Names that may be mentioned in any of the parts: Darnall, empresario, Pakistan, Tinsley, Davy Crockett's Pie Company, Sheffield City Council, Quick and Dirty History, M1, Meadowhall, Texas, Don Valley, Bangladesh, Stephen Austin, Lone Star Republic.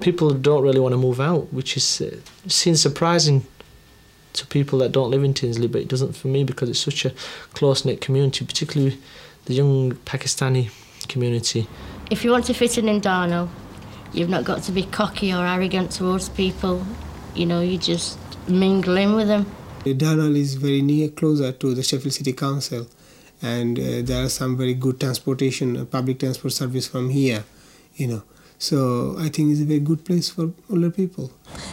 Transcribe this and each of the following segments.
people don't really want to move out, which is seems surprising to people that don't live in Tinsley, but it doesn't for me because it's such a close-knit community, particularly the young Pakistani community. If you want to fit in Darnall, you've not got to be cocky or arrogant towards people. You know, you just mingle in with them. Darnall is very near, closer to the Sheffield City Council, and there are some very good transportation, public transport service from here, you know. So I think it's a very good place for older people.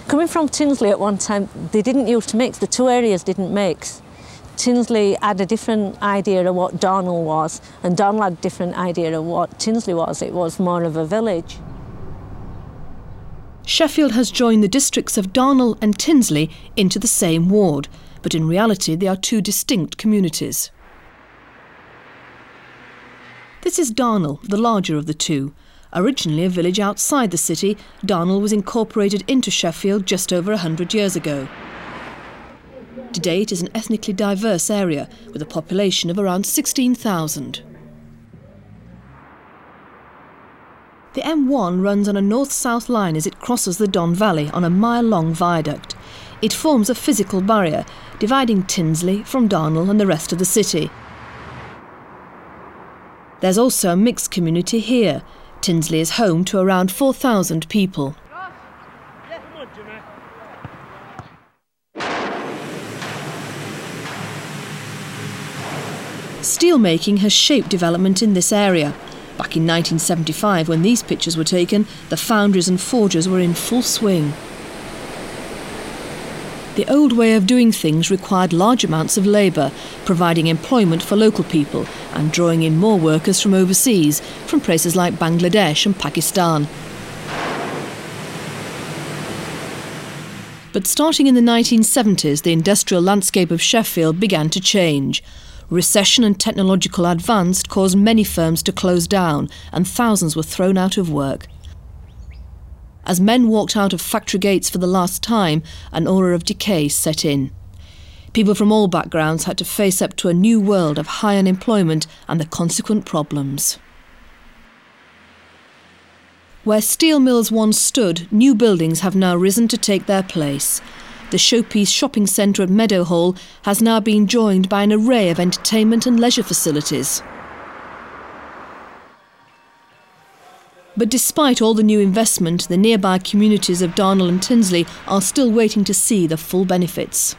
Coming from Tinsley at one time, they didn't used to mix, the two areas didn't mix. Tinsley had a different idea of what Darnall was, and Darnall had a different idea of what Tinsley was. It was more of a village. Sheffield has joined the districts of Darnall and Tinsley into the same ward, but in reality they are two distinct communities. This is Darnall, the larger of the two. Originally a village outside the city, Darnall was incorporated into Sheffield just over 100 years ago. Today it is an ethnically diverse area with a population of around 16,000. The M1 runs on a north-south line as it crosses the Don Valley on a mile-long viaduct. It forms a physical barrier, dividing Tinsley from Darnall and the rest of the city. There's also a mixed community here. Tinsley is home to around 4,000 people. Steelmaking has shaped development in this area. Back in 1975, when these pictures were taken, the foundries and forgers were in full swing. The old way of doing things required large amounts of labour, providing employment for local people and drawing in more workers from overseas, from places like Bangladesh and Pakistan. But starting in the 1970s, the industrial landscape of Sheffield began to change. Recession and technological advance caused many firms to close down, and thousands were thrown out of work. As men walked out of factory gates for the last time, an aura of decay set in. People from all backgrounds had to face up to a new world of high unemployment and the consequent problems. Where steel mills once stood, new buildings have now risen to take their place. The Showpiece shopping centre at Meadowhall has now been joined by an array of entertainment and leisure facilities. But despite all the new investment, the nearby communities of Darnall and Tinsley are still waiting to see the full benefits.